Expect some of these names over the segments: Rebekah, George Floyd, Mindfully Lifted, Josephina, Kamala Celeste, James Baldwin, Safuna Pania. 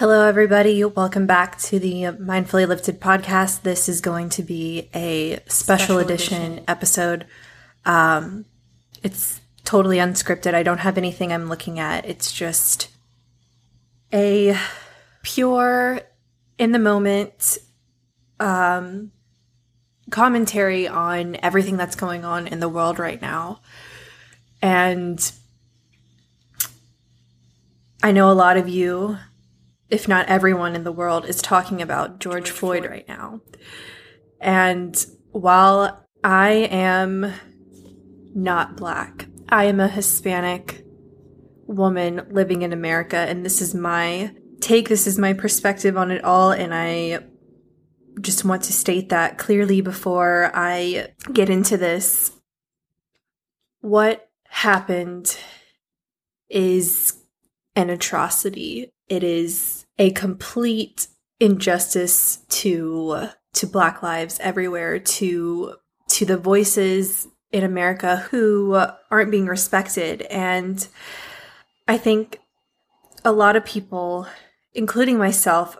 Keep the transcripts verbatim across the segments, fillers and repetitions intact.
Hello, everybody. Welcome back to the Mindfully Lifted podcast. This is going to be a special, special edition, edition episode. Um, it's totally unscripted. I don't have anything I'm looking at. It's just a pure, in the moment, um, commentary on everything that's going on in the world right now. And I know a lot of you, if not everyone in the world, is talking about George, George Floyd, Floyd right now. And while I am not Black, I am a Hispanic woman living in America, and this is my take, this is my perspective on it all, and I just want to state that clearly before I get into this. What happened is an atrocity. It is a complete injustice to to Black lives everywhere, to to the voices in America who aren't being respected. And I think a lot of people, including myself,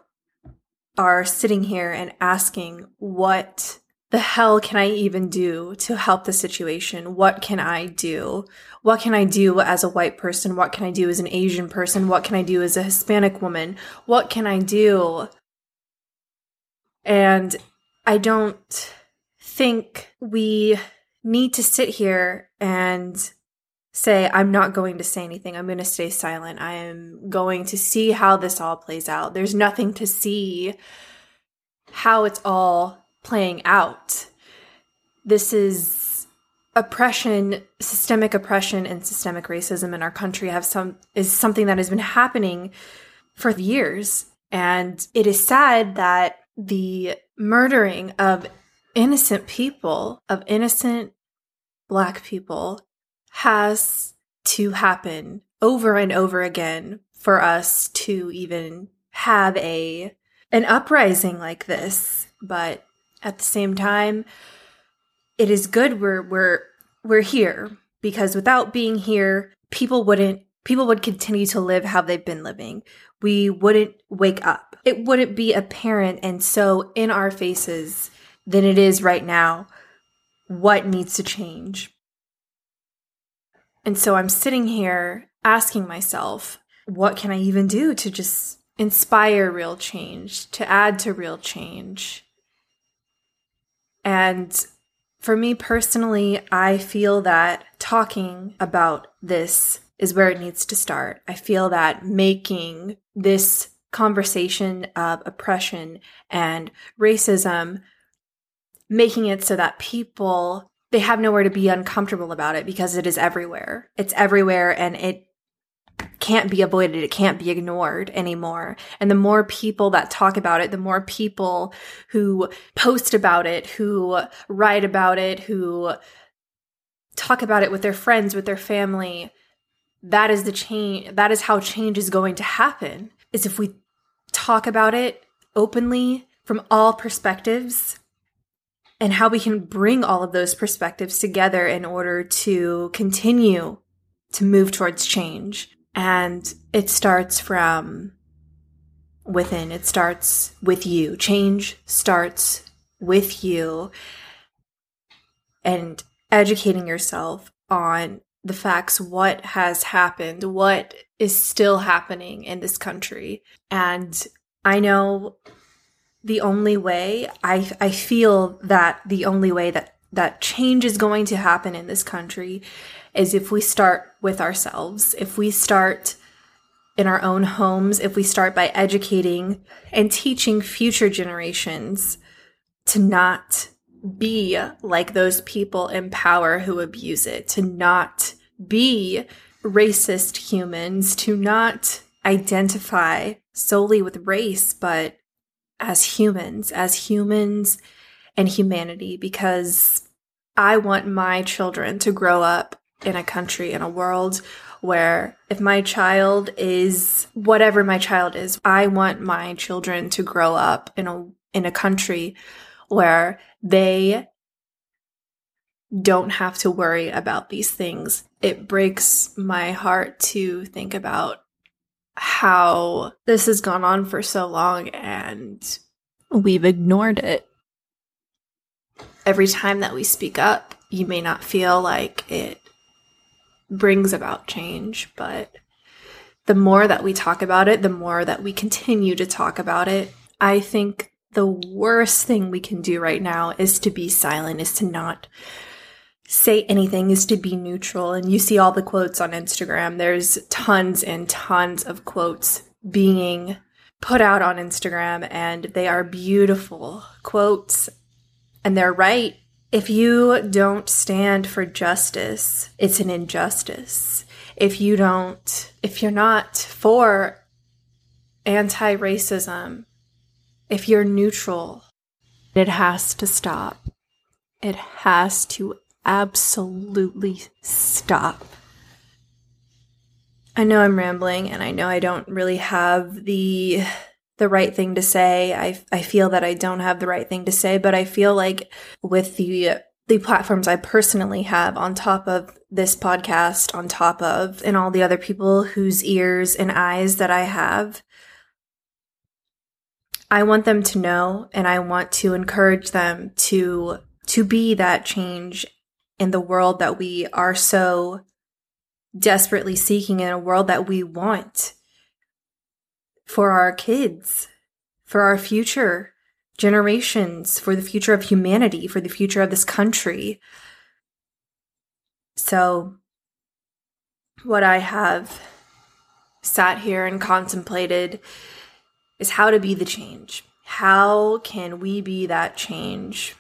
are sitting here and asking, what the hell can I even do to help the situation? What can I do? What can I do as a white person? What can I do as an Asian person? What can I do as a Hispanic woman? What can I do? And I don't think we need to sit here and say, I'm not going to say anything. I'm going to stay silent. I am going to see how this all plays out. There's nothing to see how it's all playing out. This is oppression, systemic oppression and systemic racism in our country have some is something that has been happening for years. And it is sad that the murdering of innocent people, of innocent Black people, has to happen over and over again for us to even have a an uprising like this. But at the same time, it is good we're we're we're here, because without being here, people wouldn't people would continue to live how they've been living. We wouldn't wake up. It wouldn't be apparent and so in our faces than it is right now what needs to change. And so I'm sitting here asking myself, what can I even do to just inspire real change, to add to real change? And for me personally, I feel that talking about this is where it needs to start. I feel that making this conversation of oppression and racism, making it so that people, they have nowhere to be uncomfortable about it, because it is everywhere. It's everywhere, and it can't be avoided. It can't be ignored anymore. And the more people that talk about it, the more people who post about it, who write about it, who talk about it with their friends, with their family, that is the change. That is how change is going to happen, is if we talk about it openly from all perspectives, and how we can bring all of those perspectives together in order to continue to move towards change. And it starts from within. It starts with you. Change starts with you, and educating yourself on the facts, what has happened, what is still happening in this country. And I know the only way, I I feel that the only way that, that change is going to happen in this country is if we start with ourselves, if we start in our own homes, if we start by educating and teaching future generations to not be like those people in power who abuse it, to not be racist humans, to not identify solely with race, but as humans, as humans and humanity, because I want my children to grow up in a country, in a world where if my child is whatever my child is, I want my children to grow up in a in a country where they don't have to worry about these things. It breaks my heart to think about how this has gone on for so long and we've ignored it. Every time that we speak up, you may not feel like it brings about change, but the more that we talk about it, the more that we continue to talk about it. I think the worst thing we can do right now is to be silent, is to not say anything, is to be neutral. And you see all the quotes on Instagram. There's tons and tons of quotes being put out on Instagram, and they are beautiful quotes, and they're right. If you don't stand for justice, it's an injustice. If you don't, if you're not for anti-racism, if you're neutral, it has to stop. It has to absolutely stop. I know I'm rambling, and I know I don't really have the the right thing to say. I I feel that I don't have the right thing to say, but I feel like with the the platforms I personally have, on top of this podcast, on top of, and all the other people whose ears and eyes that I have, I want them to know, and I want to encourage them to to be that change in the world that we are so desperately seeking, in a world that we want. For our kids, for our future generations, for the future of humanity, for the future of this country. So what I have sat here and contemplated is how to be the change. How can we be that change?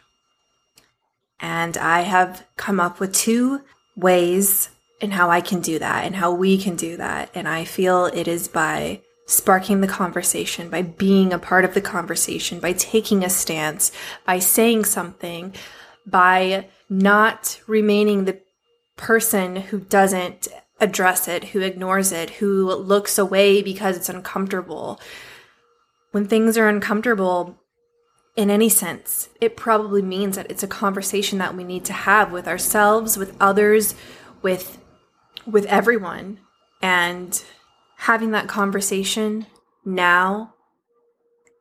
And I have come up with two ways in how I can do that and how we can do that. And I feel it is by sparking the conversation, by being a part of the conversation, by taking a stance, by saying something, by not remaining the person who doesn't address it, who ignores it, who looks away because it's uncomfortable. When things are uncomfortable, in any sense, it probably means that it's a conversation that we need to have with ourselves, with others, with with everyone. And having that conversation now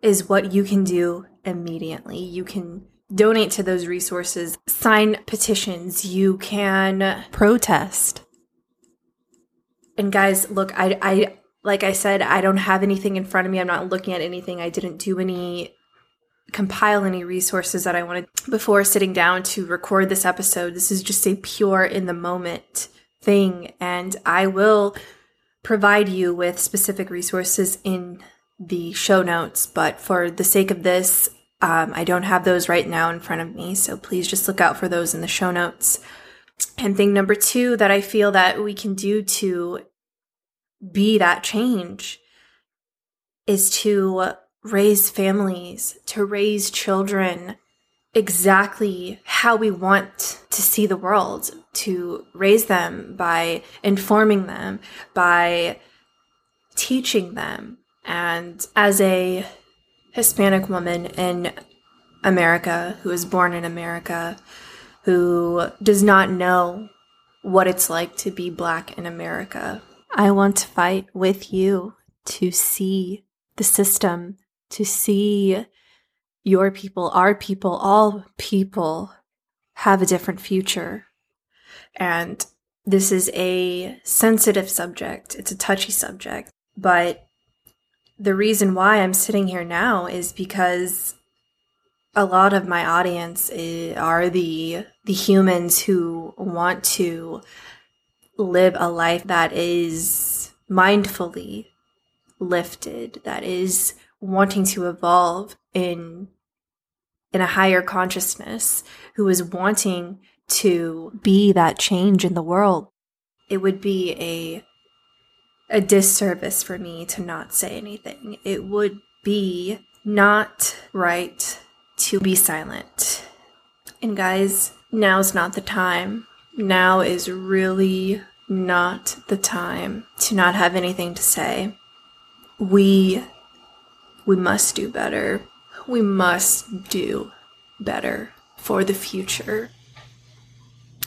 is what you can do immediately. You can donate to those resources, sign petitions, you can protest. And guys, look, I, I, like I said, I don't have anything in front of me. I'm not looking at anything. I didn't do any, compile any resources that I wanted before sitting down to record this episode. This is just a pure in the moment thing. And I will provide you with specific resources in the show notes, but for the sake of this, um, I don't have those right now in front of me, so please just look out for those in the show notes. And thing number two that I feel that we can do to be that change is to raise families, to raise children exactly how we want to see the world, to raise them by informing them, by teaching them. And as a Hispanic woman in America, who was born in America, who does not know what it's like to be Black in America, I want to fight with you to see the system, to see your people, our people, all people have a different future. And this is a sensitive subject. It's a touchy subject. But the reason why I'm sitting here now is because a lot of my audience is, are the the humans who want to live a life that is mindfully lifted, that is wanting to evolve in in a higher consciousness, who is wanting to be that change in the world. It would be a a disservice for me to not say anything. It would be not right to be silent. And guys, now's not the time. Now is really not the time to not have anything to say. We we must do better. We must do better for the future.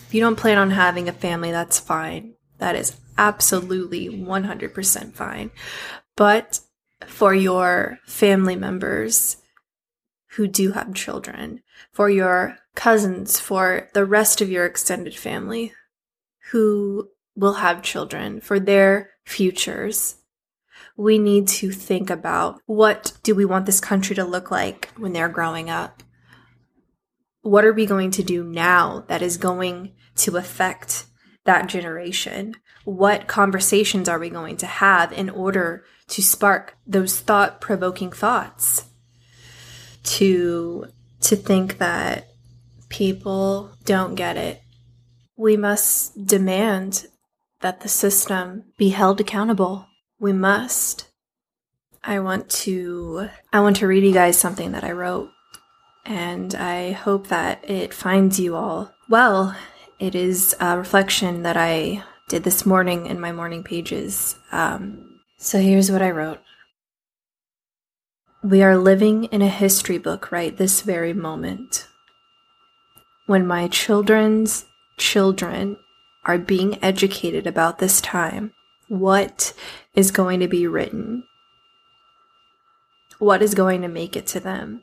If you don't plan on having a family, that's fine. That is absolutely one hundred percent fine. but for your family members who do have children, for your cousins, for the rest of your extended family who will have children, for their futures. We need to think about, what do we want this country to look like when they're growing up? What are we going to do now that is going to affect that generation? What conversations are we going to have in order to spark those thought-provoking thoughts? To, to think that people don't get it. We must demand that the system be held accountable. We must. I want to I want to read you guys something that I wrote, and I hope that it finds you all well. It is a reflection that I did this morning in my morning pages. Um, so here's what I wrote. We are living in a history book right this very moment. When my children's children are being educated about this time, what is going to be written? What is going to make it to them?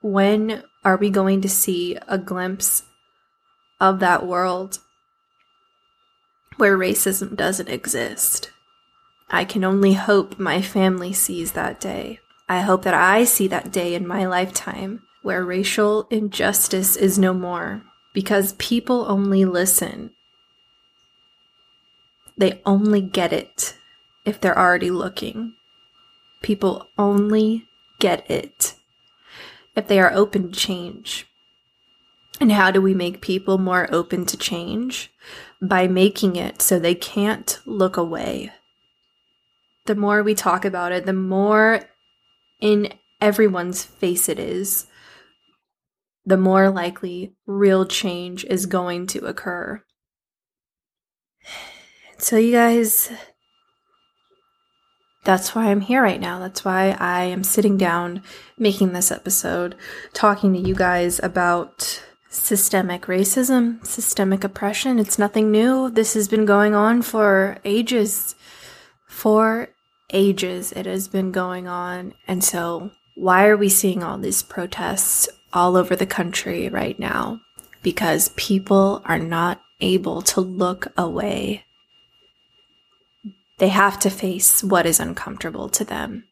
When are we going to see a glimpse of that world where racism doesn't exist? I can only hope my family sees that day. I hope that I see that day in my lifetime where racial injustice is no more, because people only listen. They only get it if they're already looking. People only get it if they are open to change. And how do we make people more open to change? By making it so they can't look away. The more we talk about it, the more in everyone's face it is, the more likely real change is going to occur. So you guys, that's why I'm here right now. That's why I am sitting down, making this episode, talking to you guys about systemic racism, systemic oppression. It's nothing new. This has been going on for ages. For ages it has been going on. And so why are we seeing all these protests all over the country right now? Because people are not able to look away. They have to face what is uncomfortable to them.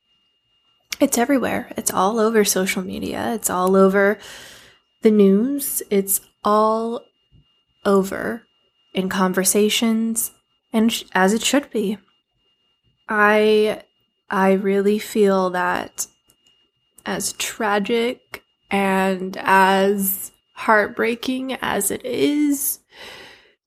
It's everywhere. It's all over social media. It's all over the news. It's all over in conversations, and sh- as it should be. I, I really feel that, as tragic and as heartbreaking as it is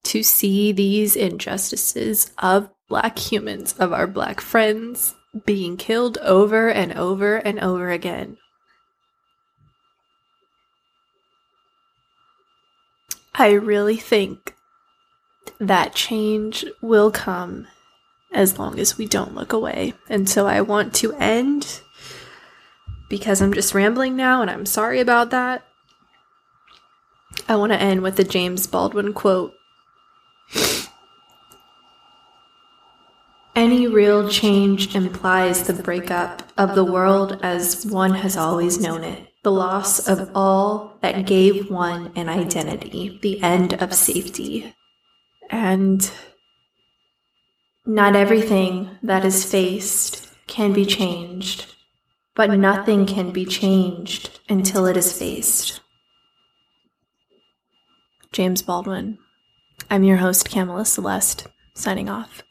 to see these injustices of Black humans, of our Black friends, being killed over and over and over again, I really think that change will come as long as we don't look away. And so I want to end, because I'm just rambling now and I'm sorry about that. I want to end with a James Baldwin quote. Any real change implies the breakup of the world as one has always known it, the loss of all that gave one an identity, the end of safety. And not everything that is faced can be changed, but nothing can be changed until it is faced. James Baldwin. I'm your host, Kamala Celeste, signing off.